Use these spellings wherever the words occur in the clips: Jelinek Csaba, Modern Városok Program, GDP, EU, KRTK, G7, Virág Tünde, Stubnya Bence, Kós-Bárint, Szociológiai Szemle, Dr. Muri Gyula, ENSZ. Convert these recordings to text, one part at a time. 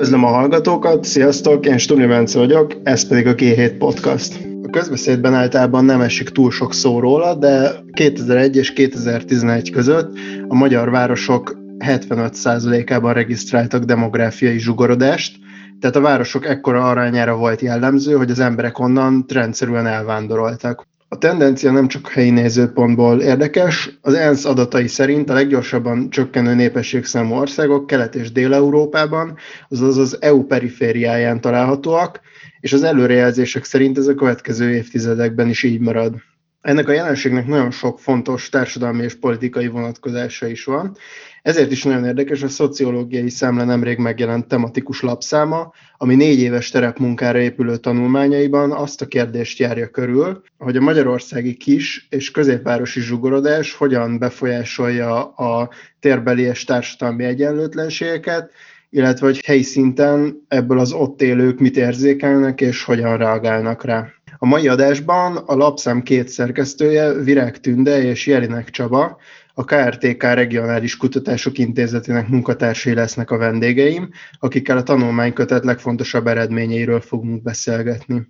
Özlöm a hallgatókat, sziasztok, én Stubnya Bence vagyok, ez pedig a G7 Podcast. A közbeszédben általában nem esik túl sok szó róla, de 2001 és 2011 között a magyar városok 75%-ában regisztráltak demográfiai zsugorodást, tehát a városok ekkora arányára volt jellemző, hogy az emberek onnan rendszerűen elvándoroltak. A tendencia nem csak helyi nézőpontból érdekes, az ENSZ adatai szerint a leggyorsabban csökkenő népességszámú országok Kelet- és Dél-Európában, azaz az EU perifériáján találhatóak, és az előrejelzések szerint ez a következő évtizedekben is így marad. Ennek a jelenségnek nagyon sok fontos társadalmi és politikai vonatkozása is van, ezért is nagyon érdekes a Szociológiai Szemle nemrég megjelent tematikus lapszáma, ami 4 éves terepmunkára épülő tanulmányaiban azt a kérdést járja körül, hogy a magyarországi kis- és középvárosi zsugorodás hogyan befolyásolja a térbeli és társadalmi egyenlőtlenségeket, illetve hogy helyi szinten ebből az ott élők mit érzékelnek és hogyan reagálnak rá. A mai adásban a lapszám 2 szerkesztője, Virág Tünde és Jelinek Csaba, a KRTK Regionális Kutatások Intézetének munkatársai lesznek a vendégeim, akikkel a tanulmánykötet legfontosabb eredményeiről fogunk beszélgetni.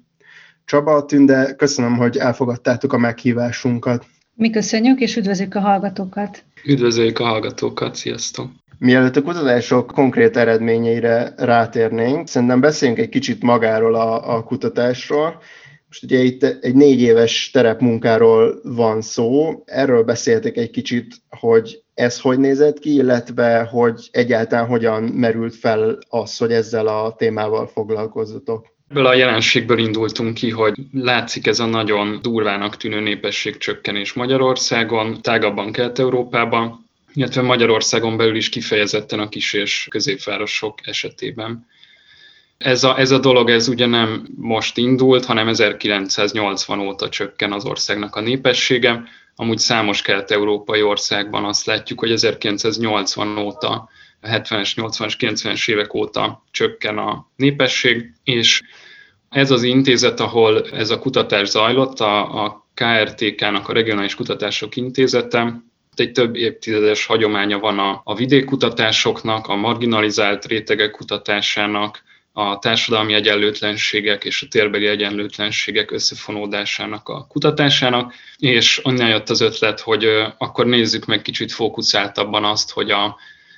Csaba, Tünde, köszönöm, hogy elfogadtátok a meghívásunkat. Mi köszönjük, és üdvözlük a hallgatókat. Üdvözöljük a hallgatókat, sziasztok! Mielőtt a kutatások konkrét eredményeire rátérnénk, szerintem beszéljünk egy kicsit magáról a kutatásról. Most ugye itt egy 4 éves terepmunkáról van szó, erről beszéltek egy kicsit, hogy ez hogy nézett ki, illetve hogy egyáltalán hogyan merült fel az, hogy ezzel a témával foglalkozzatok. Ebből a jelenségből indultunk ki, hogy látszik ez a nagyon durvának tűnő népességcsökkenés Magyarországon, tágabban Kelet-Európában, illetve Magyarországon belül is kifejezetten a kis- és középvárosok esetében. Ez a dolog ez ugye nem most indult, hanem 1980 óta csökken az országnak a népessége. Amúgy számos kelet-európai országban azt látjuk, hogy 1980 óta, 70-es, 80-es, 90-es évek óta csökken a népesség, és ez az intézet, ahol ez a kutatás zajlott, a KRTK-nak a Regionális Kutatások Intézete, egy több évtizedes hagyománya van a vidékkutatásoknak, a marginalizált rétegek kutatásának, a társadalmi egyenlőtlenségek és a térbeli egyenlőtlenségek összefonódásának a kutatásának, és onnan jött az ötlet, hogy akkor nézzük meg kicsit fókuszáltabban azt, hogy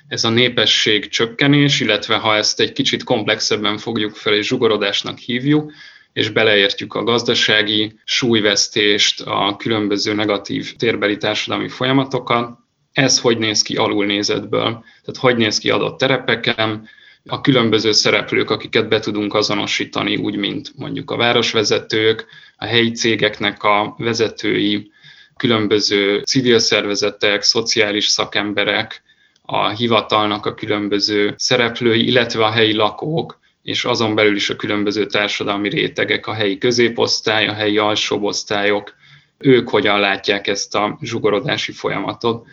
ez a népesség csökkenés, illetve ha ezt egy kicsit komplexebben fogjuk fel és zsugorodásnak hívjuk, és beleértjük a gazdasági súlyvesztést, a különböző negatív térbeli társadalmi folyamatokat, ez hogy néz ki alulnézetből, tehát hogy néz ki adott terepeken, a különböző szereplők, akiket be tudunk azonosítani, úgy, mint mondjuk a városvezetők, a helyi cégeknek a vezetői, különböző civil szervezetek, szociális szakemberek, a hivatalnak a különböző szereplői, illetve a helyi lakók, és azon belül is a különböző társadalmi rétegek, a helyi középosztály, a helyi alsóbosztályok, ők hogyan látják ezt a zsugorodási folyamatot.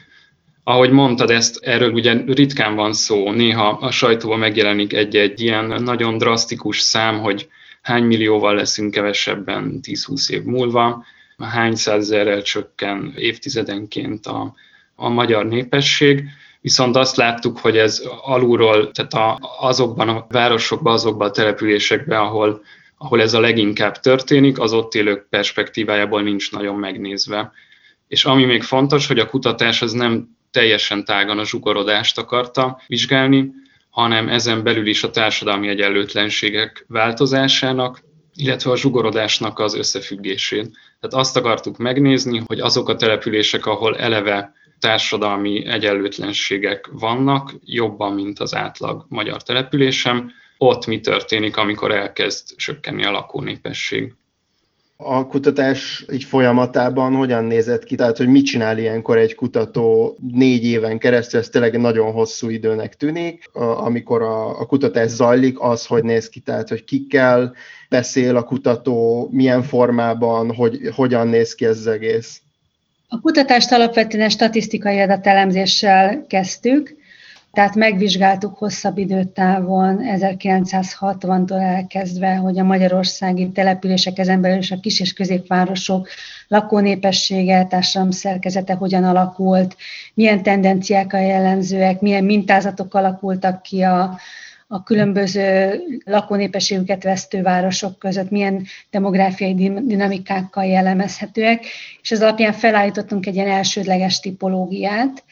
Ahogy mondtad, erről ugye ritkán van szó, néha a sajtóban megjelenik egy ilyen nagyon drasztikus szám, hogy hány millióval leszünk kevesebben 10-20 év múlva, hány százezerrel csökken évtizedenként a magyar népesség, viszont azt láttuk, hogy ez alulról, tehát azokban a városokban, azokban a településekben, ahol ez a leginkább történik, az ott élők perspektívájából nincs nagyon megnézve. És ami még fontos, hogy a kutatás az nem teljesen tágan a zsugorodást akarta vizsgálni, hanem ezen belül is a társadalmi egyenlőtlenségek változásának, illetve a zsugorodásnak az összefüggését. Tehát azt akartuk megnézni, hogy azok a települések, ahol eleve társadalmi egyenlőtlenségek vannak, jobban, mint az átlag magyar településem, ott mi történik, amikor elkezd csökkenni a lakónépesség. A kutatás így folyamatában hogyan nézett ki? Tehát, hogy mit csinál ilyenkor egy kutató 4 éven keresztül, ez tényleg nagyon hosszú időnek tűnik. Amikor a kutatás zajlik, az hogy néz ki? Tehát, hogy kikkel beszél a kutató, milyen formában, hogyan néz ki ez az egész? A kutatást alapvetően statisztikai adatelemzéssel kezdtük, tehát megvizsgáltuk hosszabb időtávon, 1960-tól elkezdve, hogy a magyarországi települések, ezen belül is a kis- és középvárosok lakónépessége, társadalmi szerkezete hogyan alakult, milyen tendenciákkal jellemzőek, milyen mintázatok alakultak ki a a különböző lakónépességüket vesztő városok között milyen demográfiai dinamikákkal jellemezhetőek, és ez alapján felállítottunk egy ilyen elsődleges tipológiát.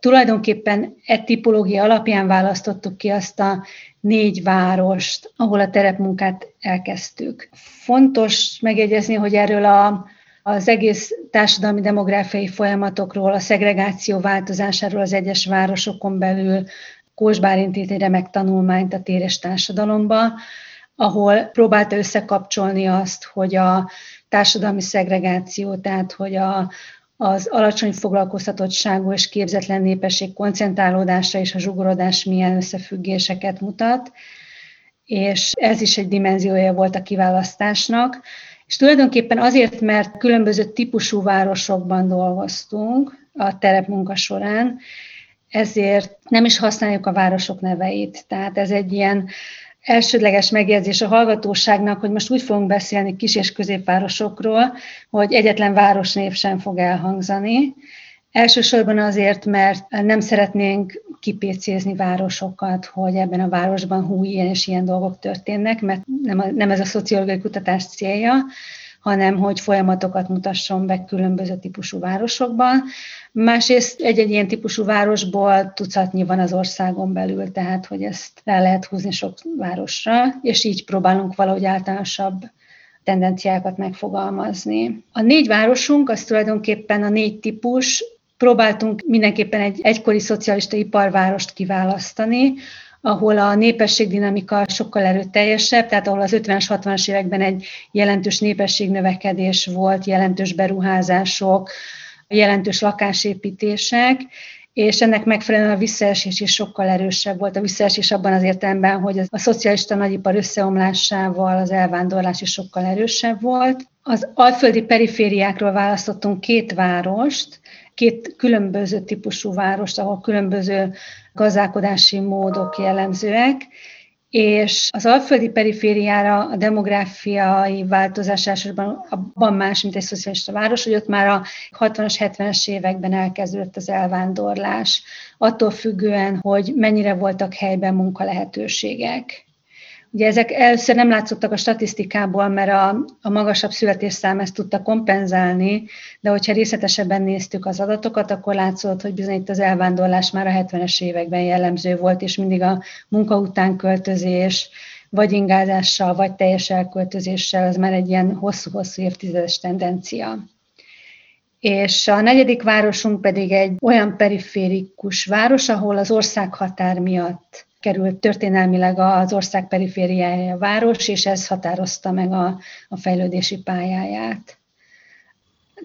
Tulajdonképpen e tipológia alapján választottuk ki azt a 4 várost, ahol a terepmunkát elkezdtük. Fontos megjegyezni, hogy erről az egész társadalmi demográfiai folyamatokról, a szegregáció változásáról az egyes városokon belül Kós-Bárint írt egy remek tanulmányt a Tér és társadalomba, ahol próbálta összekapcsolni azt, hogy a társadalmi szegregáció, tehát hogy az alacsony foglalkoztatottságú és képzetlen népesség koncentrálódása és a zsugorodás milyen összefüggéseket mutat, és ez is egy dimenziója volt a kiválasztásnak. És tulajdonképpen azért, mert különböző típusú városokban dolgoztunk a terepmunka során, ezért nem is használjuk a városok neveit. Tehát ez egy ilyen elsődleges megjegyzés a hallgatóságnak, hogy most úgy fogunk beszélni kis- és középvárosokról, hogy egyetlen városnév sem fog elhangzani. Elsősorban azért, mert nem szeretnénk kipécézni városokat, hogy ebben a városban hú, ilyen és ilyen dolgok történnek, mert nem ez a szociológiai kutatás célja, hanem hogy folyamatokat mutasson be különböző típusú városokban. Másrészt egy-egy ilyen típusú városból tucatnyi van az országon belül, tehát hogy ezt rá lehet húzni sok városra, és így próbálunk valahogy általánosabb tendenciákat megfogalmazni. A 4 városunk, az tulajdonképpen a 4 típus. Próbáltunk mindenképpen egy egykori szocialista iparvárost kiválasztani, ahol a népességdinamika sokkal erőteljesebb, tehát ahol az 50-es, 60-as években egy jelentős népességnövekedés volt, jelentős beruházások, jelentős lakásépítések, és ennek megfelelően a visszaesés is sokkal erősebb volt. A visszaesés abban az értelemben, hogy a szocialista nagyipar összeomlásával az elvándorlás is sokkal erősebb volt. Az alföldi perifériákról választottunk 2 várost, 2 különböző típusú várost, ahol különböző gazdálkodási módok jellemzőek, és az alföldi perifériára a demográfiai változás elsősorban abban más, mint egy szocialista város, hogy ott már a 60-as, 70-es években elkezdődött az elvándorlás, attól függően, hogy mennyire voltak helyben munkalehetőségek. Ugye ezek először nem látszottak a statisztikából, mert a magasabb születésszám ezt tudta kompenzálni, de hogyha részletesebben néztük az adatokat, akkor látszott, hogy bizony itt az elvándorlás már a 70-es években jellemző volt, és mindig a munka után költözés, vagy ingázással, vagy teljes elköltözéssel, az már egy ilyen hosszú-hosszú évtizedes tendencia. És a 4. városunk pedig egy olyan periférikus város, ahol az országhatár miatt került történelmileg az ország perifériája a város, és ez határozta meg a fejlődési pályáját.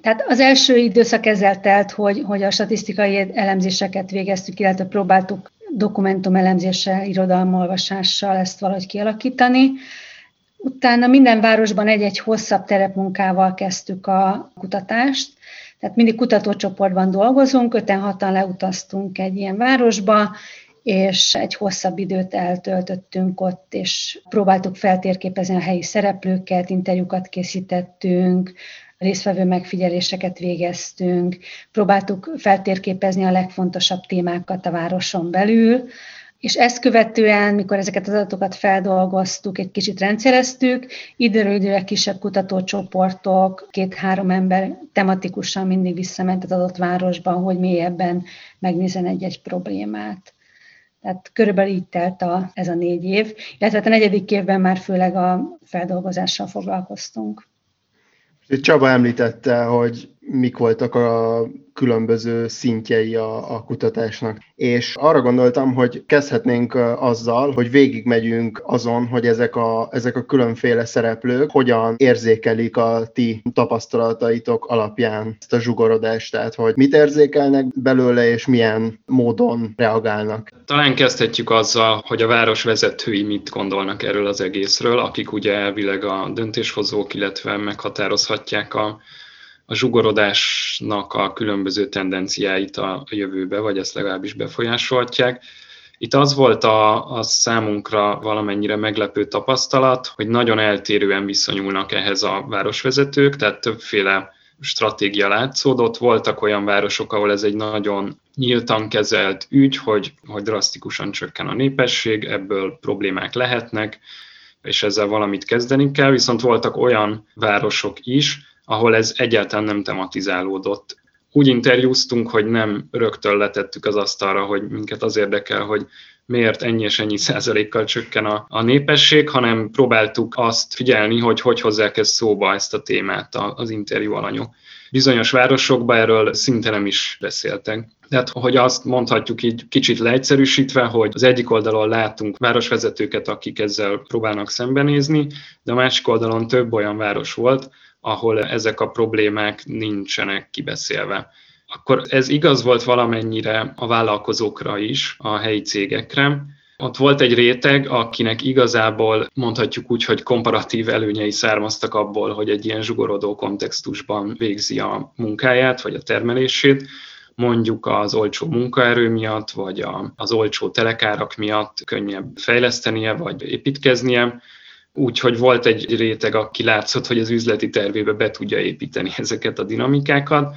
Tehát az első időszak ezzel telt, hogy a statisztikai elemzéseket végeztük, illetve próbáltuk dokumentum elemzéssel, irodalomolvasással ezt valahogy kialakítani. Utána minden városban egy-egy hosszabb terepmunkával kezdtük a kutatást, tehát mindig kutatócsoportban dolgozunk, 5-6-an leutaztunk egy ilyen városba, és egy hosszabb időt eltöltöttünk ott, és próbáltuk feltérképezni a helyi szereplőket, interjúkat készítettünk, résztvevő megfigyeléseket végeztünk, próbáltuk feltérképezni a legfontosabb témákat a városon belül, és ezt követően, mikor ezeket az adatokat feldolgoztuk, egy kicsit rendszereztük, időről időre kisebb kutatócsoportok, 2-3 ember tematikusan mindig visszament az adott városba, hogy mélyebben megnézzen egy-egy problémát. Tehát körülbelül így telt ez a 4 év, illetve a 4. évben már főleg a feldolgozással foglalkoztunk. Csaba említette, hogy mik voltak a különböző szintjei a kutatásnak, és arra gondoltam, hogy kezdhetnénk azzal, hogy végigmegyünk azon, hogy ezek a különféle szereplők hogyan érzékelik a ti tapasztalataitok alapján ezt a zsugorodást, tehát hogy mit érzékelnek belőle, és milyen módon reagálnak. Talán kezdhetjük azzal, hogy a város vezetői mit gondolnak erről az egészről, akik ugye elvileg a döntéshozók, illetve meghatározhatják a zsugorodásnak a különböző tendenciáit a jövőbe, vagy ezt legalábbis befolyásolhatják. Itt az volt a számunkra valamennyire meglepő tapasztalat, hogy nagyon eltérően viszonyulnak ehhez a városvezetők, tehát többféle stratégia látszódott. Voltak olyan városok, ahol ez egy nagyon nyíltan kezelt ügy, hogy drasztikusan csökken a népesség, ebből problémák lehetnek, és ezzel valamit kezdeni kell, viszont voltak olyan városok is, ahol ez egyáltalán nem tematizálódott. Úgy interjúztunk, hogy nem rögtön letettük az asztalra, hogy minket az érdekel, hogy miért ennyi és ennyi százalékkal csökken a népesség, hanem próbáltuk azt figyelni, hogy hozzák ezt szóba, ezt a témát az interjú alanyok. Bizonyos városokban erről szinte nem is beszéltek. Tehát, hogy azt mondhatjuk így kicsit leegyszerűsítve, hogy az egyik oldalon látunk városvezetőket, akik ezzel próbálnak szembenézni, de a másik oldalon több olyan város volt, ahol ezek a problémák nincsenek kibeszélve. Akkor ez igaz volt valamennyire a vállalkozókra is, a helyi cégekre. Ott volt egy réteg, akinek igazából mondhatjuk úgy, hogy komparatív előnyei származtak abból, hogy egy ilyen zsugorodó kontextusban végzi a munkáját, vagy a termelését, mondjuk az olcsó munkaerő miatt, vagy az olcsó telekárak miatt könnyebb fejlesztenie, vagy építkeznie. Úgyhogy volt egy réteg, aki látszott, hogy az üzleti tervébe be tudja építeni ezeket a dinamikákat.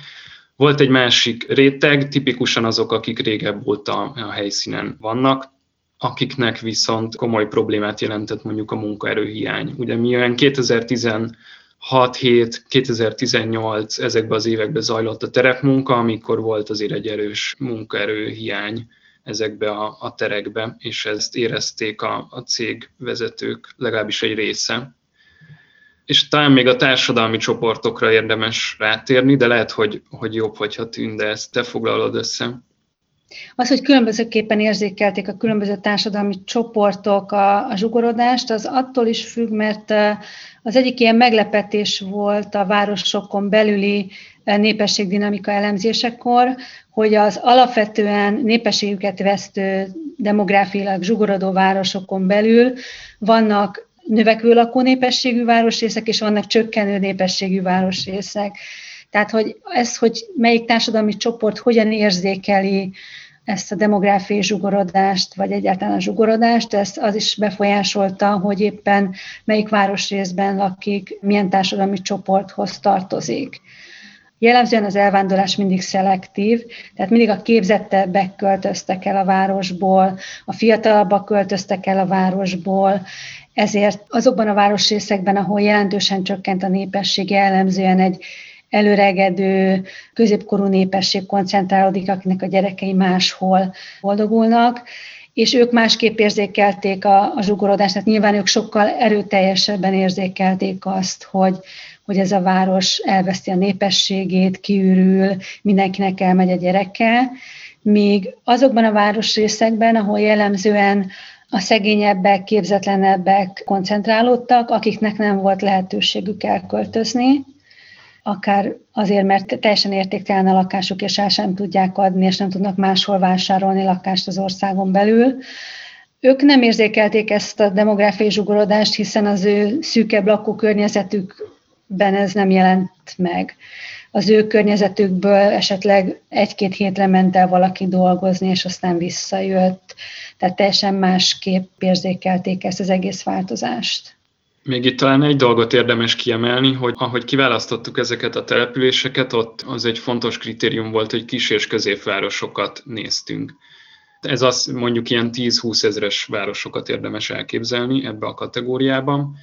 Volt egy másik réteg, tipikusan azok, akik régebb óta a helyszínen vannak, akiknek viszont komoly problémát jelentett mondjuk a munkaerőhiány. Ugye mi olyan 2016-2017-2018 ezekben az években zajlott a terepmunka, amikor volt azért egy erős munkaerőhiány ezekbe a terekbe, és ezt érezték a cégvezetők, legalábbis egy része. És talán még a társadalmi csoportokra érdemes rátérni, de lehet, hogy jobb, hogyha Tünde, ezt te foglalod össze. Az, hogy különbözőképpen érzékelték a különböző társadalmi csoportok a zsugorodást, az attól is függ, mert az egyik ilyen meglepetés volt a városokon belüli népességdinamika elemzésekor, hogy az alapvetően népességüket vesztő demográfiailag zsugorodó városokon belül vannak növekvő lakónépességű városrészek, és vannak csökkenő népességű városrészek. Tehát, hogy ez, hogy melyik társadalmi csoport hogyan érzékeli ezt a demográfiai zsugorodást, vagy egyáltalán a zsugorodást, ez az is befolyásolta, hogy éppen melyik városrészben lakik, milyen társadalmi csoporthoz tartozik. Jellemzően az elvándorlás mindig szelektív, tehát mindig a képzettebbek költöztek el a városból, a fiatalabbak költöztek el a városból, ezért azokban a városrészekben, ahol jelentősen csökkent a népesség, jellemzően egy előregedő, középkorú népesség koncentrálódik, akinek a gyerekei máshol boldogulnak, és ők másképp érzékelték a zsugorodást, tehát nyilván ők sokkal erőteljesebben érzékelték azt, hogy ez a város elveszti a népességét, kiürül, mindenkinek elmegy a gyereke, míg azokban a városrészekben, ahol jellemzően a szegényebbek, képzetlenebbek koncentrálódtak, akiknek nem volt lehetőségük elköltözni, akár azért, mert teljesen értéktelen a lakásuk, és el sem tudják adni, és nem tudnak máshol vásárolni lakást az országon belül. Ők nem érzékelték ezt a demográfiai zsugorodást, hiszen az ő szűkebb lakókörnyezetükben ez nem jelent meg. Az ő környezetükből esetleg egy-két hétre ment el valaki dolgozni, és aztán visszajött. Tehát teljesen másképp érzékelték ezt az egész változást. Még itt talán egy dolgot érdemes kiemelni, hogy ahogy kiválasztottuk ezeket a településeket, ott az egy fontos kritérium volt, hogy kis- és középvárosokat néztünk. Ez azt mondjuk ilyen 10-20 ezres városokat érdemes elképzelni ebbe a kategóriában,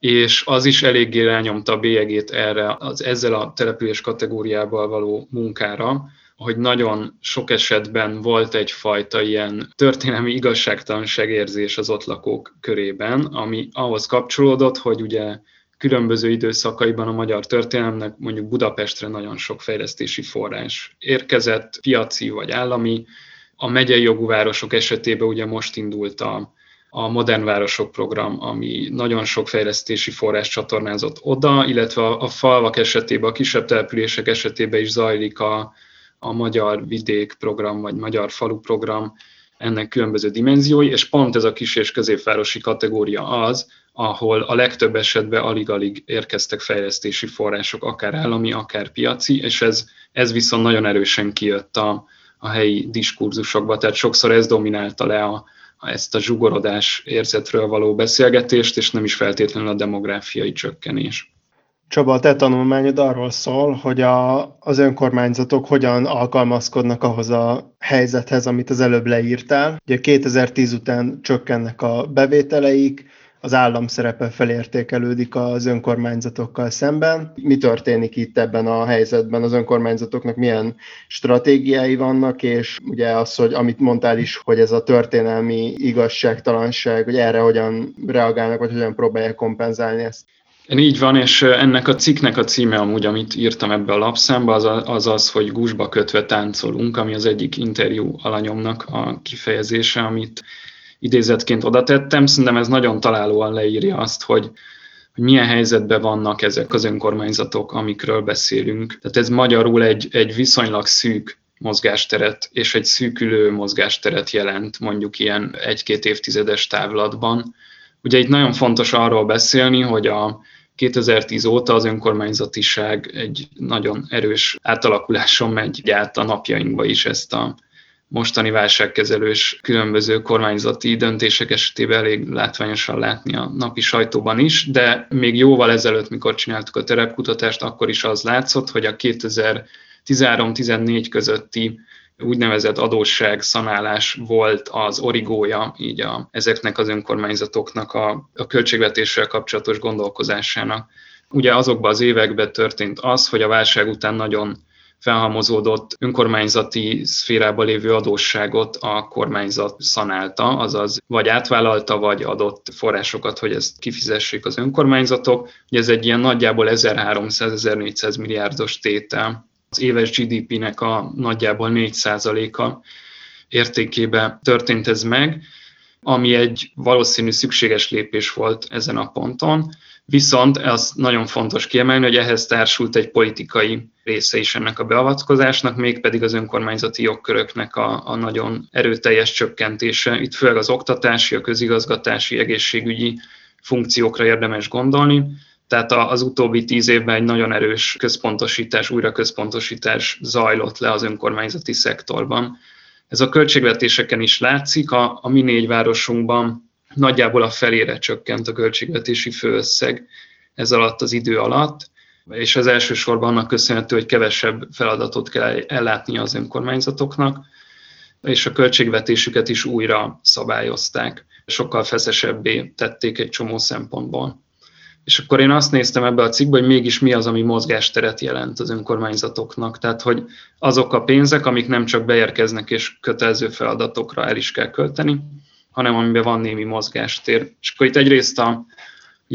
és az is eléggé rányomta a bélyegét erre az ezzel a település kategóriával való munkára, hogy nagyon sok esetben volt egyfajta ilyen történelmi igazságtalanság érzés az ott lakók körében, ami ahhoz kapcsolódott, hogy ugye különböző időszakaiban a magyar történelemnek mondjuk Budapestre nagyon sok fejlesztési forrás érkezett, piaci vagy állami. A megyei jogú városok esetében ugye most indult a Modern Városok Program, ami nagyon sok fejlesztési forrás csatornázott oda, illetve a falvak esetében, a kisebb települések esetében is zajlik a Magyar Vidék Program, vagy Magyar Falu Program, ennek különböző dimenziói, és pont ez a kis- és középvárosi kategória az, ahol a legtöbb esetben alig-alig érkeztek fejlesztési források, akár állami, akár piaci, és ez viszont nagyon erősen kijött a helyi diskurzusokba, tehát sokszor ez dominálta le ezt a zsugorodás érzetről való beszélgetést, és nem is feltétlenül a demográfiai csökkenés. Csaba, a te tanulmányod arról szól, hogy az önkormányzatok hogyan alkalmazkodnak ahhoz a helyzethez, amit az előbb leírtál. Ugye 2010 után csökkennek a bevételeik, az állam szerepe felértékelődik az önkormányzatokkal szemben. Mi történik itt ebben a helyzetben? Az önkormányzatoknak milyen stratégiái vannak, és ugye az, hogy amit mondtál is, hogy ez a történelmi igazságtalanság, hogy erre hogyan reagálnak, vagy hogyan próbálják kompenzálni ezt? Így van, és ennek a cikknek a címe amúgy, amit írtam ebbe a lapszámba, az, hogy gúzsba kötve táncolunk, ami az egyik interjú alanyomnak a kifejezése, amit idézetként oda tettem. Szerintem ez nagyon találóan leírja azt, hogy milyen helyzetben vannak ezek az önkormányzatok, amikről beszélünk. Tehát ez magyarul egy viszonylag szűk mozgásteret és egy szűkülő mozgásteret jelent, mondjuk ilyen 1-2 évtizedes távlatban. Ugye itt nagyon fontos arról beszélni, hogy a 2010 óta az önkormányzatiság egy nagyon erős átalakuláson megy át a napjainkba is, ezt a mostani válságkezelős különböző kormányzati döntések esetében elég látványosan látni a napi sajtóban is, de még jóval ezelőtt, mikor csináltuk a terepkutatást, akkor is az látszott, hogy a 2013-14 közötti úgynevezett adósságszanálás volt az origója így ezeknek az önkormányzatoknak a költségvetéssel kapcsolatos gondolkozásának. Ugye azokban az években történt az, hogy a válság után nagyon felhalmozódott önkormányzati szférában lévő adósságot a kormányzat szanálta, azaz vagy átvállalta, vagy adott forrásokat, hogy ezt kifizessék az önkormányzatok. Ugye ez egy ilyen nagyjából 1300-1400 milliárdos tétel. Az éves GDP-nek a nagyjából 4%-a értékében történt ez meg, ami egy valószínű szükséges lépés volt ezen a ponton. Viszont az nagyon fontos kiemelni, hogy ehhez társult egy politikai része is ennek a beavatkozásnak, mégpedig az önkormányzati jogköröknek a nagyon erőteljes csökkentése. Itt főleg az oktatási, a közigazgatási, egészségügyi funkciókra érdemes gondolni. Tehát az utóbbi 10 évben egy nagyon erős központosítás, újraközpontosítás zajlott le az önkormányzati szektorban. Ez a költségvetéseken is látszik, a mi 4 városunkban nagyjából a felére csökkent a költségvetési főösszeg ez alatt az idő alatt, és ez elsősorban annak köszönhető, hogy kevesebb feladatot kell ellátnia az önkormányzatoknak, és a költségvetésüket is újra szabályozták, sokkal feszesebbé tették egy csomó szempontból. És akkor én azt néztem ebbe a cikkbe, hogy mégis mi az, ami mozgásteret jelent az önkormányzatoknak. Tehát, hogy azok a pénzek, amik nem csak beérkeznek és kötelező feladatokra el is kell költeni, hanem amiben van némi mozgástér. És akkor itt egyrészt a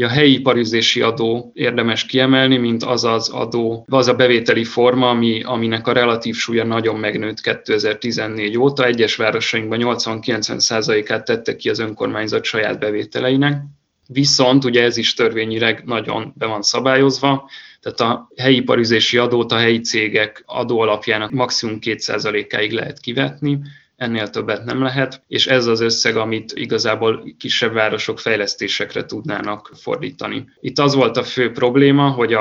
helyi iparüzési adó érdemes kiemelni, mint az az adó, az a bevételi forma, aminek a relatív súlya nagyon megnőtt 2014 óta. Egyes városainkban 80-90%-át tette ki az önkormányzat saját bevételeinek. Viszont ugye ez is törvényileg nagyon be van szabályozva, tehát a helyi iparüzési adót a helyi cégek adóalapjának maximum 2%-áig lehet kivetni, ennél többet nem lehet, és ez az összeg, amit igazából kisebb városok fejlesztésekre tudnának fordítani. Itt az volt a fő probléma, hogy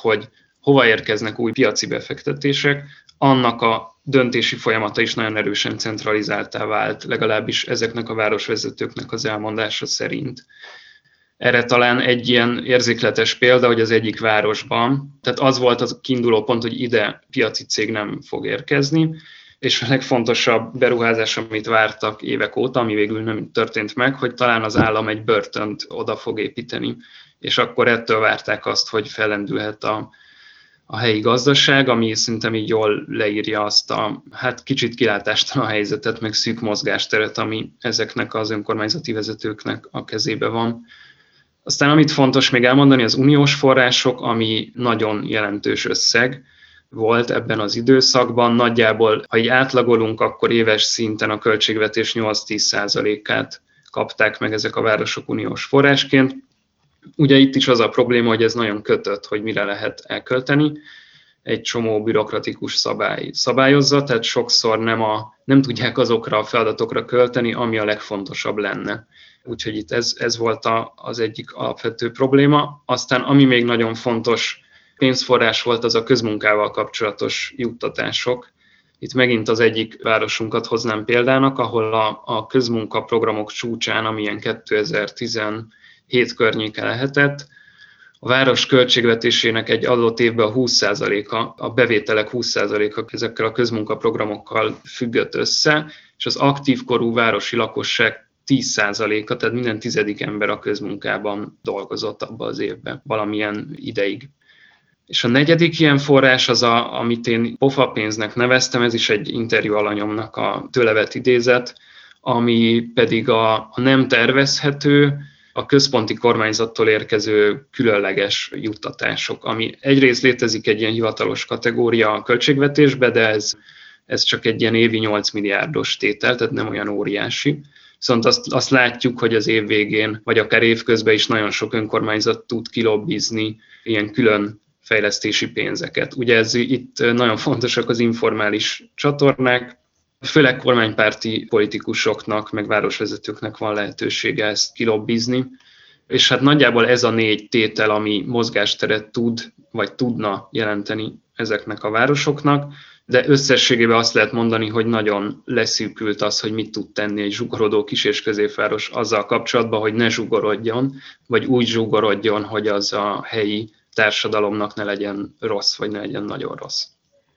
hogy hova érkeznek új piaci befektetések, annak a döntési folyamata is nagyon erősen centralizáltá vált, legalábbis ezeknek a városvezetőknek az elmondása szerint. Erre talán egy ilyen érzékletes példa, hogy az egyik városban, tehát az volt az kiinduló pont, hogy ide piaci cég nem fog érkezni, és a legfontosabb beruházás, amit vártak évek óta, ami végül nem történt meg, hogy talán az állam egy börtönt oda fog építeni, és akkor ettől várták azt, hogy fellendülhet a helyi gazdaság, ami szerintem így jól leírja azt a kicsit kilátástalan helyzetet, meg szűk mozgásteret, ami ezeknek az önkormányzati vezetőknek a kezébe van. Aztán amit fontos még elmondani, az uniós források, ami nagyon jelentős összeg volt ebben az időszakban. Nagyjából, ha így átlagolunk, akkor éves szinten a költségvetés 8-10%-át kapták meg ezek a városok uniós forrásként. Ugye itt is az a probléma, hogy ez nagyon kötött, hogy mire lehet elkölteni. Egy csomó bürokratikus szabály szabályozza, tehát sokszor nem tudják azokra a feladatokra költeni, ami a legfontosabb lenne. Úgyhogy itt ez volt az egyik alapvető probléma. Aztán ami még nagyon fontos pénzforrás volt, az a közmunkával kapcsolatos juttatások. Itt megint az egyik városunkat hoznám példának, ahol a közmunkaprogramok csúcsán, amilyen 2010 hét környéke lehetett, A város költségvetésének egy adott évben a 20%-a, a bevételek 20%-a ezekkel a közmunkaprogramokkal függött össze, és az aktívkorú városi lakosság 10%-a, tehát minden tizedik ember a közmunkában dolgozott abban az évben, valamilyen ideig. És a negyedik ilyen forrás az, amit én pofapénznek neveztem, ez is egy interjú alanyomnak a tőle vett idézet, ami pedig a nem tervezhető, a központi kormányzattól érkező különleges juttatások, ami egyrészt létezik egy ilyen hivatalos kategória a költségvetésbe, de ez csak egy ilyen évi 8 milliárdos tétel, tehát nem olyan óriási. Viszont azt látjuk, hogy az év végén, vagy akár évközben is nagyon sok önkormányzat tud kilobbizni ilyen külön fejlesztési pénzeket. Ugye itt nagyon fontosak az informális csatornák, főleg kormánypárti politikusoknak, meg városvezetőknek van lehetősége ezt kilobbizni, és hát nagyjából ez a 4 tétel, ami mozgásteret tud, vagy tudna jelenteni ezeknek a városoknak, de összességében azt lehet mondani, hogy nagyon leszűkült az, hogy mit tud tenni egy zsugorodó kis- és középváros azzal kapcsolatban, hogy ne zsugorodjon, vagy úgy zsugorodjon, hogy az a helyi társadalomnak ne legyen rossz, vagy ne legyen nagyon rossz.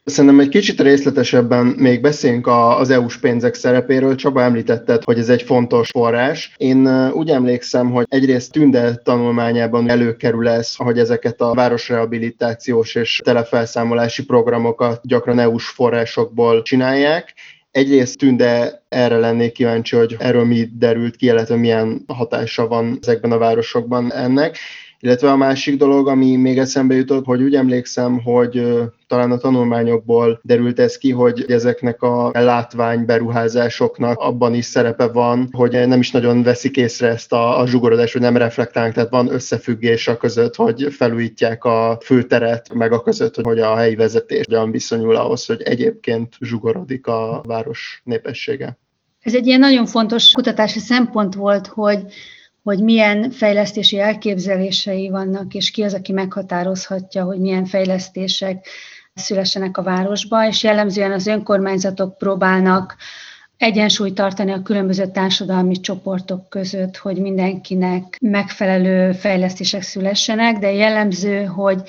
Szerintem egy kicsit részletesebben még beszéljünk az EU-s pénzek szerepéről. Csaba, említetted, hogy ez egy fontos forrás. Én úgy emlékszem, hogy egyrészt Tünde tanulmányában előkerül ez, hogy ezeket a városrehabilitációs és telefelszámolási programokat gyakran EU-s forrásokból csinálják. Egyrészt Tünde, erre lennék kíváncsi, hogy erről mi derült ki, illetve milyen hatása van ezekben a városokban ennek. Illetve a másik dolog, ami még eszembe jutott, hogy úgy emlékszem, hogy talán a tanulmányokból derült ez ki, hogy ezeknek a látványberuházásoknak abban is szerepe van, hogy nem is nagyon veszik észre ezt a zsugorodást, hogy nem reflektálnak, tehát van összefüggés a között, hogy felújítják a főteret, meg a között, hogy a helyi vezetés hogyan viszonyul ahhoz, hogy egyébként zsugorodik a város népessége. Ez egy ilyen nagyon fontos kutatási szempont volt, hogy milyen fejlesztési elképzelései vannak, és ki az, aki meghatározhatja, hogy milyen fejlesztések szülessenek a városba, és jellemzően az önkormányzatok próbálnak egyensúlyt tartani a különböző társadalmi csoportok között, hogy mindenkinek megfelelő fejlesztések szülessenek, de jellemző, hogy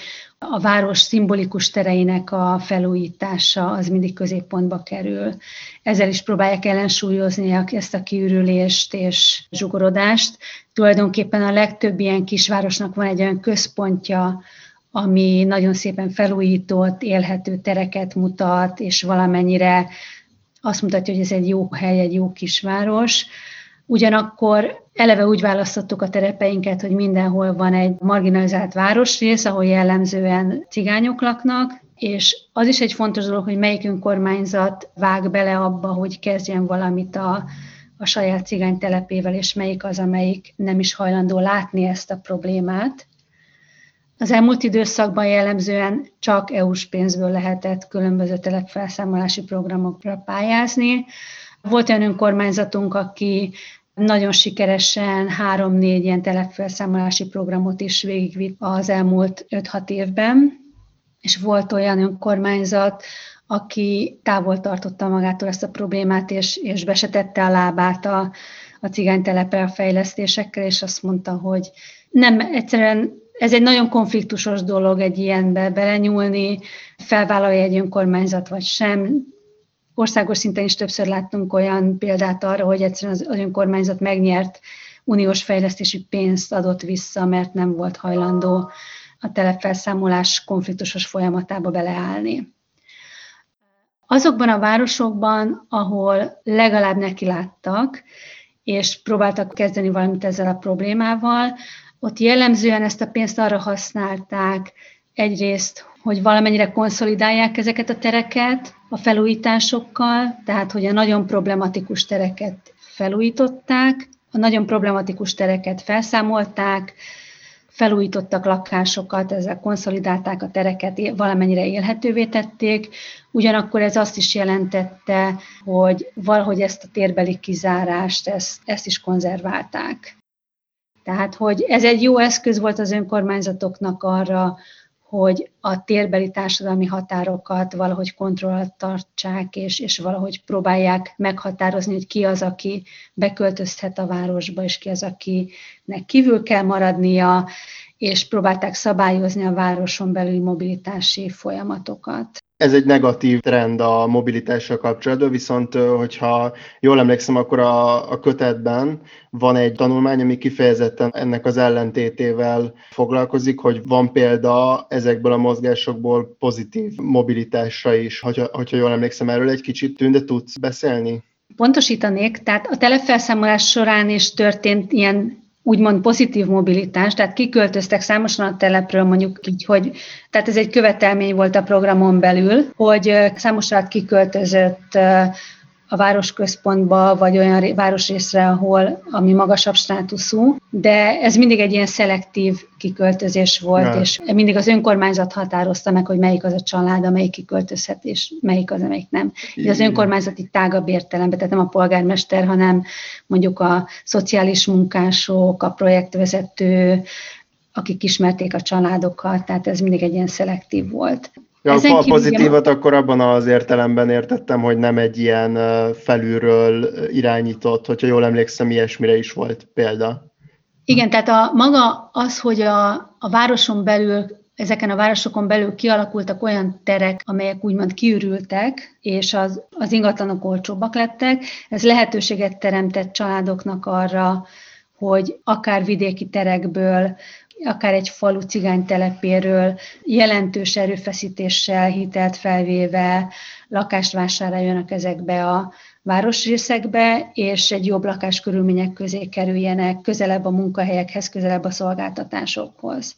a város szimbolikus tereinek a felújítása az mindig középpontba kerül. Ezzel is próbálják ellensúlyozni ezt a kiürülést és zsugorodást. Tulajdonképpen a legtöbb ilyen kisvárosnak van egy olyan központja, ami nagyon szépen felújított, élhető tereket mutat, és valamennyire azt mutatja, hogy ez egy jó hely, egy jó kisváros. Ugyanakkor eleve úgy választottuk a terepeinket, hogy mindenhol van egy marginalizált városrész, ahol jellemzően cigányok laknak, és az is egy fontos dolog, hogy melyik önkormányzat vág bele abba, hogy kezdjen valamit a saját cigány telepével, és melyik az, amelyik nem is hajlandó látni ezt a problémát. Az elmúlt időszakban jellemzően csak EU-s pénzből lehetett különböző telepfelszámolási programokra pályázni. Volt olyan önkormányzatunk, aki nagyon sikeresen 3-4 ilyen telepfelszámolási programot is végigvitt az elmúlt 5-6 évben, és volt olyan önkormányzat, aki távol tartotta magától ezt a problémát, és be se tette a lábát a cigánytelepre a fejlesztésekkel, és azt mondta, hogy nem, egyszerűen ez egy nagyon konfliktusos dolog egy ilyenbe belenyúlni, felvállalja egy önkormányzat vagy sem. Országos szinten is többször láttunk olyan példát arra, hogy egyszerűen az önkormányzat megnyert uniós fejlesztési pénzt adott vissza, mert nem volt hajlandó a telepfelszámolás konfliktusos folyamatába beleállni. Azokban a városokban, ahol legalább nekiláttak, és próbáltak kezdeni valamit ezzel a problémával, ott jellemzően ezt a pénzt arra használták egyrészt, hogy valamennyire konszolidálják ezeket a tereket a felújításokkal, tehát hogy a nagyon problematikus tereket felújították, a nagyon problematikus tereket felszámolták, felújítottak lakásokat, ezzel konszolidálták a tereket, valamennyire élhetővé tették. Ugyanakkor ez azt is jelentette, hogy valahogy ezt a térbeli kizárást, ezt is konzerválták. Tehát, hogy ez egy jó eszköz volt az önkormányzatoknak arra, hogy a térbeli társadalmi határokat valahogy kontrollat tartsák, és valahogy próbálják meghatározni, hogy ki az, aki beköltözhet a városba, és ki az, akinek kívül kell maradnia, és próbálták szabályozni a városon belüli mobilitási folyamatokat. Ez egy negatív trend a mobilitással kapcsolatban, viszont hogyha jól emlékszem, akkor a kötetben van egy tanulmány, ami kifejezetten ennek az ellentétével foglalkozik, hogy van példa ezekből a mozgásokból pozitív mobilitásra is. Hogyha jól emlékszem, erről egy kicsit Tünde tudsz beszélni? Pontosítanék, tehát a telefelszámolás során is történt ilyen úgymond pozitív mobilitás, tehát kiköltöztek számosan a telepről, mondjuk így, hogy tehát ez egy követelmény volt a programon belül, hogy számosan kiköltözött a városközpontba, vagy olyan városrészre, ahol ami magasabb státuszú, de ez mindig egy ilyen szelektív kiköltözés volt, és mindig az önkormányzat határozta meg, hogy melyik az a család, amelyik kiköltözhet, és melyik az, amelyik nem. De az önkormányzat itt tágabb értelemben, tehát nem a polgármester, hanem mondjuk a szociális munkások, a projektvezető, akik ismerték a családokat, tehát ez mindig egy ilyen szelektív volt. Ja, a pozitívat akkor abban az értelemben értettem, hogy nem egy ilyen felülről irányított, hogyha jól emlékszem, ilyesmire is volt példa. Igen, tehát maga az, hogy a városon belül, ezeken a városokon belül kialakultak olyan terek, amelyek úgymond kiürültek, és az ingatlanok olcsóbbak lettek, ez lehetőséget teremtett családoknak arra, hogy akár vidéki terekből, akár egy falu cigány telepéről jelentős erőfeszítéssel, hitelt felvéve lakást vásároljanak ezekbe a városrészekbe, és egy jobb lakáskörülmények közé kerüljenek, közelebb a munkahelyekhez, közelebb a szolgáltatásokhoz.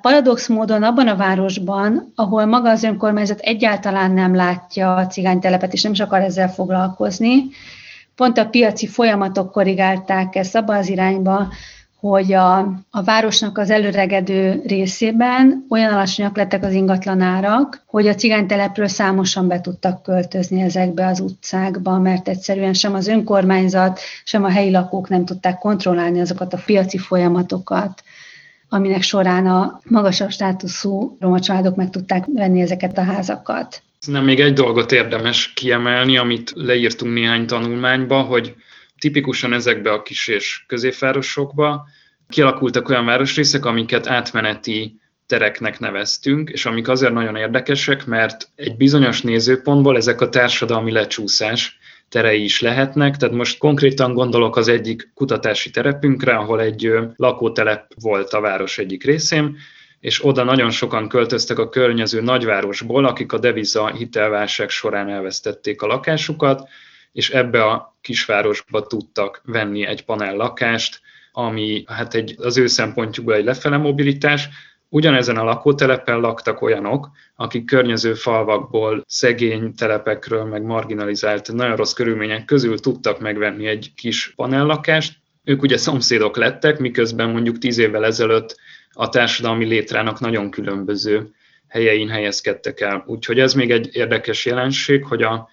Paradox módon abban a városban, ahol maga az önkormányzat egyáltalán nem látja a cigánytelepet, és nem is akar ezzel foglalkozni, pont a piaci folyamatok korrigálták ezt abba az irányba, hogy a városnak az előregedő részében olyan alacsonyak lettek az ingatlanárak, hogy a cigánytelepről számosan be tudtak költözni ezekbe az utcákba, mert egyszerűen sem az önkormányzat, sem a helyi lakók nem tudták kontrollálni azokat a piaci folyamatokat, aminek során a magasabb státuszú roma családok meg tudták venni ezeket a házakat. Nem, még egy dolgot érdemes kiemelni, amit leírtunk néhány tanulmányba, hogy tipikusan ezekbe a kis- és középvárosokba kialakultak olyan városrészek, amiket átmeneti tereknek neveztünk, és amik azért nagyon érdekesek, mert egy bizonyos nézőpontból ezek a társadalmi lecsúszás terei is lehetnek. Tehát most konkrétan gondolok az egyik kutatási terepünkre, ahol egy lakótelep volt a város egyik részén, és oda nagyon sokan költöztek a környező nagyvárosból, akik a deviza hitelválság során elvesztették a lakásukat, és ebbe a kisvárosba tudtak venni egy panel lakást, ami hát az ő szempontjukban egy lefele mobilitás. Ugyanezen a lakótelepen laktak olyanok, akik környező falvakból, szegény telepekről, meg marginalizált, nagyon rossz körülmények közül tudtak megvenni egy kis panel lakást. Ők ugye szomszédok lettek, miközben mondjuk 10 évvel ezelőtt a társadalmi létrának nagyon különböző helyein helyezkedtek el. Úgyhogy ez még egy érdekes jelenség, hogy a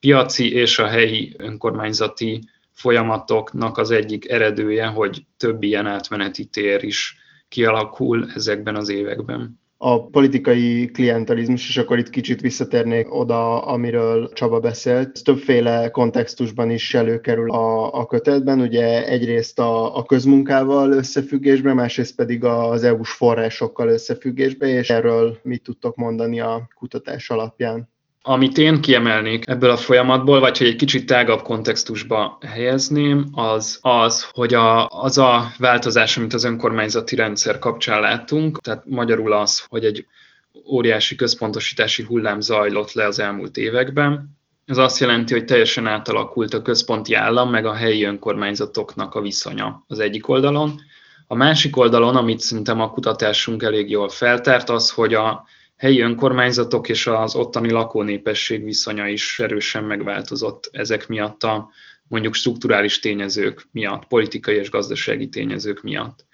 piaci és a helyi önkormányzati folyamatoknak az egyik eredője, hogy több ilyen átmeneti tér is kialakul ezekben az években. A politikai klientalizmus, és akkor itt kicsit visszatérnék oda, amiről Csaba beszélt. Többféle kontextusban is előkerül a kötetben, ugye egyrészt a közmunkával összefüggésben, másrészt pedig az EU-s forrásokkal összefüggésben, és erről mit tudtok mondani a kutatás alapján? Amit én kiemelnék ebből a folyamatból, vagy hogy egy kicsit tágabb kontextusba helyezném, az, hogy az a változás, amit az önkormányzati rendszer kapcsán látunk, tehát magyarul az, hogy egy óriási központosítási hullám zajlott le az elmúlt években. Ez azt jelenti, hogy teljesen átalakult a központi állam, meg a helyi önkormányzatoknak a viszonya az egyik oldalon. A másik oldalon, amit szerintem a kutatásunk elég jól feltárt, az, hogy a helyi önkormányzatok és az ottani lakónépesség viszonya is erősen megváltozott ezek miatt a mondjuk strukturális tényezők miatt, politikai és gazdasági tényezők miatt.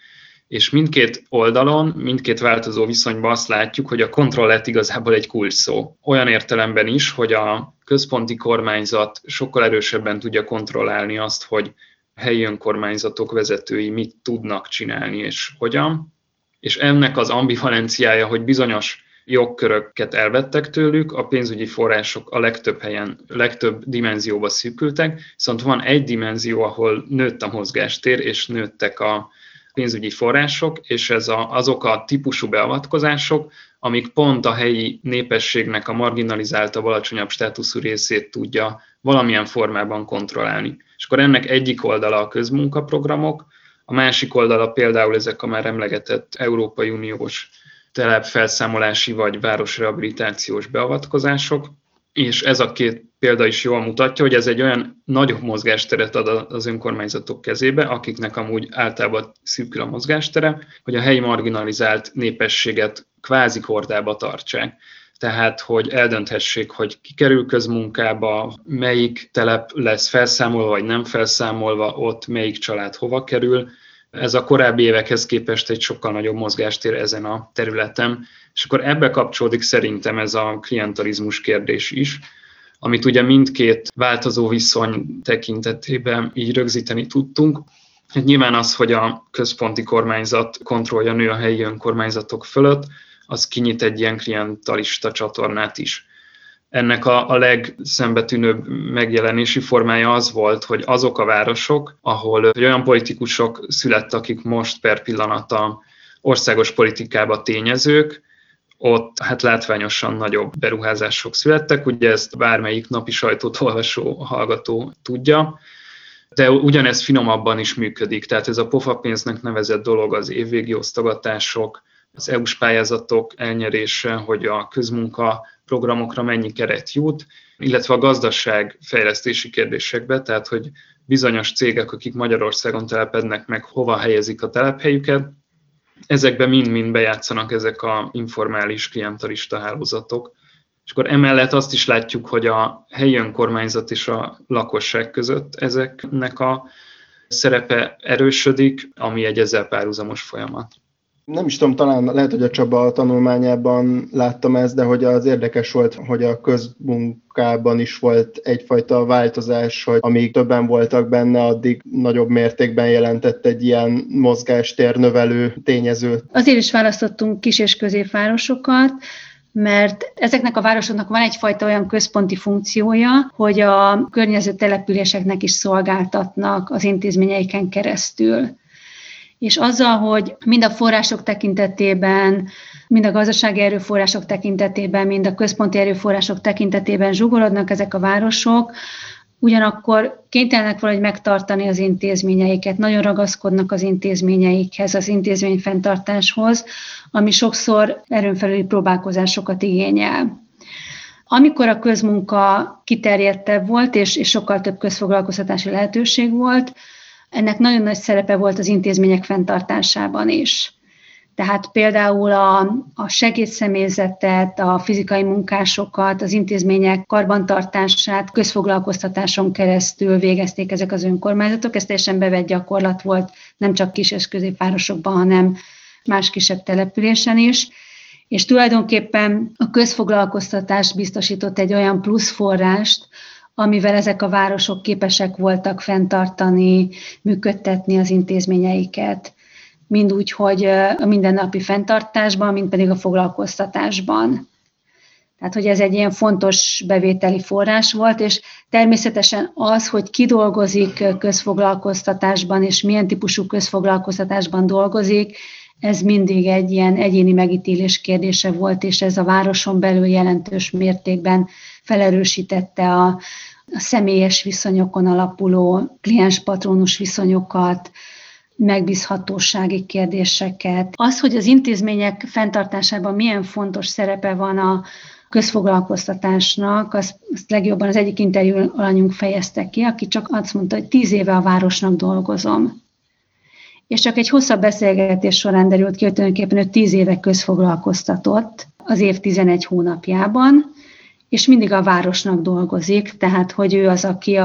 És mindkét oldalon, mindkét változó viszonyban azt látjuk, hogy a kontroll lett igazából egy kulcsszó. Olyan értelemben is, hogy a központi kormányzat sokkal erősebben tudja kontrollálni azt, hogy helyi önkormányzatok vezetői mit tudnak csinálni és hogyan. És ennek az ambivalenciája, hogy bizonyos jogköröket elvettek tőlük, a pénzügyi források a legtöbb helyen, legtöbb dimenzióba szűkültek, viszont van egy dimenzió, ahol nőtt a mozgástér, és nőttek a pénzügyi források, és ez azok a típusú beavatkozások, amik pont a helyi népességnek a marginalizáltabb, alacsonyabb státuszú részét tudja valamilyen formában kontrollálni. És akkor ennek egyik oldala a közmunkaprogramok, a másik oldala például ezek a már emlegetett Európai Uniós telepfelszámolási vagy városrehabilitációs beavatkozások, és ez a két példa is jól mutatja, hogy ez egy olyan nagyobb mozgásteret ad az önkormányzatok kezébe, akiknek amúgy általában szűkül a mozgástere, hogy a helyi marginalizált népességet kvázi kordába tartsák. Tehát, hogy eldönthessék, hogy ki kerül közmunkába, melyik telep lesz felszámolva vagy nem felszámolva, ott melyik család hova kerül. Ez a korábbi évekhez képest egy sokkal nagyobb mozgástér ezen a területen. És akkor ebbe kapcsolódik szerintem ez a klientelizmus kérdés is, amit ugye mindkét változó viszony tekintetében így rögzíteni tudtunk. Hát nyilván az, hogy a központi kormányzat kontrollja nő a helyi önkormányzatok fölött, az kinyit egy ilyen klientelista csatornát is. Ennek a legszembetűnőbb megjelenési formája az volt, hogy azok a városok, ahol olyan politikusok születtek, akik most per pillanat a országos politikába tényezők, ott hát látványosan nagyobb beruházások születtek, ugye ezt bármelyik napi sajtót olvasó hallgató tudja, de ugyanez finomabban is működik. Tehát ez a pofapénznek nevezett dolog, az évvégi osztogatások, az EU-s pályázatok elnyerése, hogy a közmunka programokra mennyi keret jut, illetve a gazdaság fejlesztési kérdésekbe, tehát hogy bizonyos cégek, akik Magyarországon telepednek meg, hova helyezik a telephelyüket, ezekben mind-mind bejátszanak ezek a informális klientelista hálózatok. És akkor emellett azt is látjuk, hogy a helyi önkormányzat és a lakosság között ezeknek a szerepe erősödik, ami egy ezzel párhuzamos folyamat. Nem is tudom, talán lehet, hogy a Csaba tanulmányában láttam ezt, de hogy az érdekes volt, hogy a közmunkában is volt egyfajta változás, hogy amíg többen voltak benne, addig nagyobb mértékben jelentett egy ilyen mozgástérnövelő tényezőt. Azért is választottunk kis- és középvárosokat, mert ezeknek a városoknak van egyfajta olyan központi funkciója, hogy a környező településeknek is szolgáltatnak az intézményeiken keresztül. És azzal, hogy mind a források tekintetében, mind a gazdasági erőforrások tekintetében, mind a központi erőforrások tekintetében zsugorodnak ezek a városok, ugyanakkor kénytelenek valahogy megtartani az intézményeiket, nagyon ragaszkodnak az intézményeikhez, az intézményfenntartáshoz, ami sokszor erőn felüli próbálkozásokat igényel. Amikor a közmunka kiterjedtebb volt, és sokkal több közfoglalkoztatási lehetőség volt, ennek nagyon nagy szerepe volt az intézmények fenntartásában is. Tehát például a segédszemélyzetet, a fizikai munkásokat, az intézmények karbantartását közfoglalkoztatáson keresztül végezték ezek az önkormányzatok. Ez teljesen bevett gyakorlat volt, nem csak kis- és középvárosokban, hanem más kisebb településen is. És tulajdonképpen a közfoglalkoztatás biztosított egy olyan plusz forrást, amivel ezek a városok képesek voltak fenntartani, működtetni az intézményeiket, mind úgy, hogy a mindennapi fenntartásban, mind pedig a foglalkoztatásban. Tehát, hogy ez egy ilyen fontos bevételi forrás volt, és természetesen az, hogy ki dolgozik közfoglalkoztatásban, és milyen típusú közfoglalkoztatásban dolgozik, ez mindig egy ilyen egyéni megítélés kérdése volt, és ez a városon belül jelentős mértékben felerősítette a személyes viszonyokon alapuló kliens-patronus viszonyokat, megbízhatósági kérdéseket. Az, hogy az intézmények fenntartásában milyen fontos szerepe van a közfoglalkoztatásnak, azt legjobban az egyik interjú alanyunk fejezte ki, aki csak azt mondta, hogy 10 éve a városnak dolgozom. És csak egy hosszabb beszélgetés során derült ki, hogy tulajdonképpen ő 10 éve közfoglalkoztatott az év 11 hónapjában, és mindig a városnak dolgozik, tehát hogy ő az, aki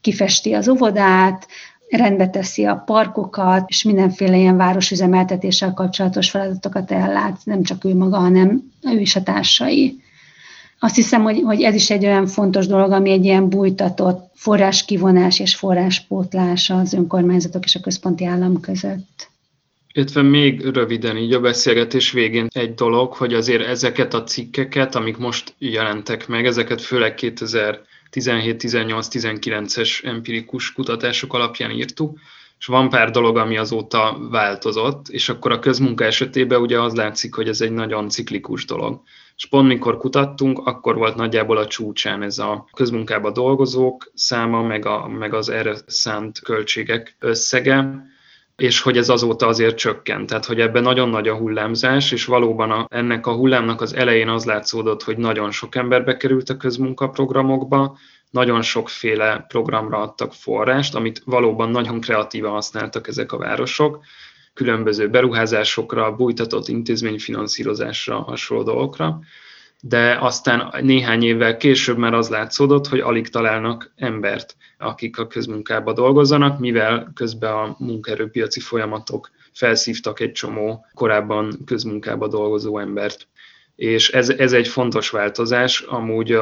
kifesti az óvodát, rendbe teszi a parkokat, és mindenféle ilyen városüzemeltetéssel kapcsolatos feladatokat ellát, nem csak ő maga, hanem ő is a társai. Azt hiszem, hogy ez is egy olyan fontos dolog, ami egy ilyen bújtatott forráskivonás és forráspótlás az önkormányzatok és a központi állam között. Illetve még röviden így a beszélgetés végén egy dolog, hogy azért ezeket a cikkeket, amik most jelentek meg, ezeket főleg 2017-18-19-es empirikus kutatások alapján írtuk, és van pár dolog, ami azóta változott, és akkor a közmunka esetében ugye az látszik, hogy ez egy nagyon ciklikus dolog. És pont mikor kutattunk, akkor volt nagyjából a csúcsán ez a közmunkába dolgozók száma, meg az erre szánt költségek összege, és hogy ez azóta azért csökkent. Tehát, hogy ebben nagyon nagy a hullámzás, és valóban ennek a hullámnak az elején az látszódott, hogy nagyon sok ember bekerült a közmunkaprogramokba, nagyon sokféle programra adtak forrást, amit valóban nagyon kreatívan használtak ezek a városok, különböző beruházásokra, bújtatott intézményfinanszírozásra, hasonló dolgokra, de aztán néhány évvel később már az látszódott, hogy alig találnak embert, akik a közmunkába dolgozzanak, mivel közben a munkaerőpiaci folyamatok felszívtak egy csomó korábban közmunkába dolgozó embert. És ez egy fontos változás, amúgy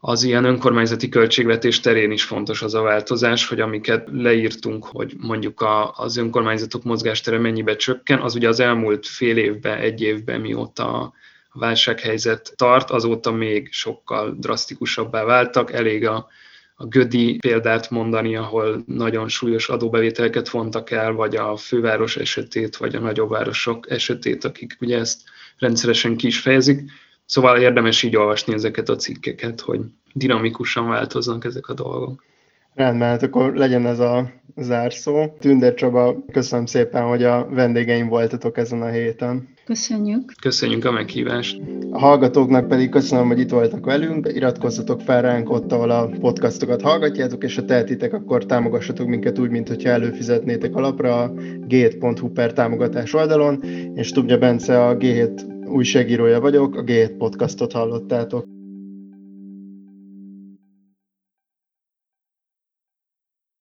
az ilyen önkormányzati költségvetés terén is fontos az a változás, hogy amiket leírtunk, hogy mondjuk az önkormányzatok mozgástere mennyibe csökken, az ugye az elmúlt fél évben, egy évben, mióta a válsághelyzet tart, azóta még sokkal drasztikusabbá váltak. Elég a Gödi példát mondani, ahol nagyon súlyos adóbevételeket vontak el, vagy a főváros esetét, vagy a nagyobb városok esetét, akik ugye ezt rendszeresen ki is fejezik. Szóval érdemes így olvasni ezeket a cikkeket, hogy dinamikusan változnak ezek a dolgok. Rendben, hát akkor legyen ez a zárszó. Tünde Csaba, köszönöm szépen, hogy a vendégeim voltatok ezen a héten. Köszönjük. Köszönjük a meghívást. A hallgatóknak pedig köszönöm, hogy itt voltak velünk. Iratkozzatok fel ránk ott, ahol a podcastokat hallgatjátok, és ha tehetitek, akkor támogassatok minket úgy, mintha előfizetnétek alapra a g7.hu/támogatás oldalon. Én Stubnya Bence, a G7 újságírója vagyok, a G7 Podcastot hallottátok.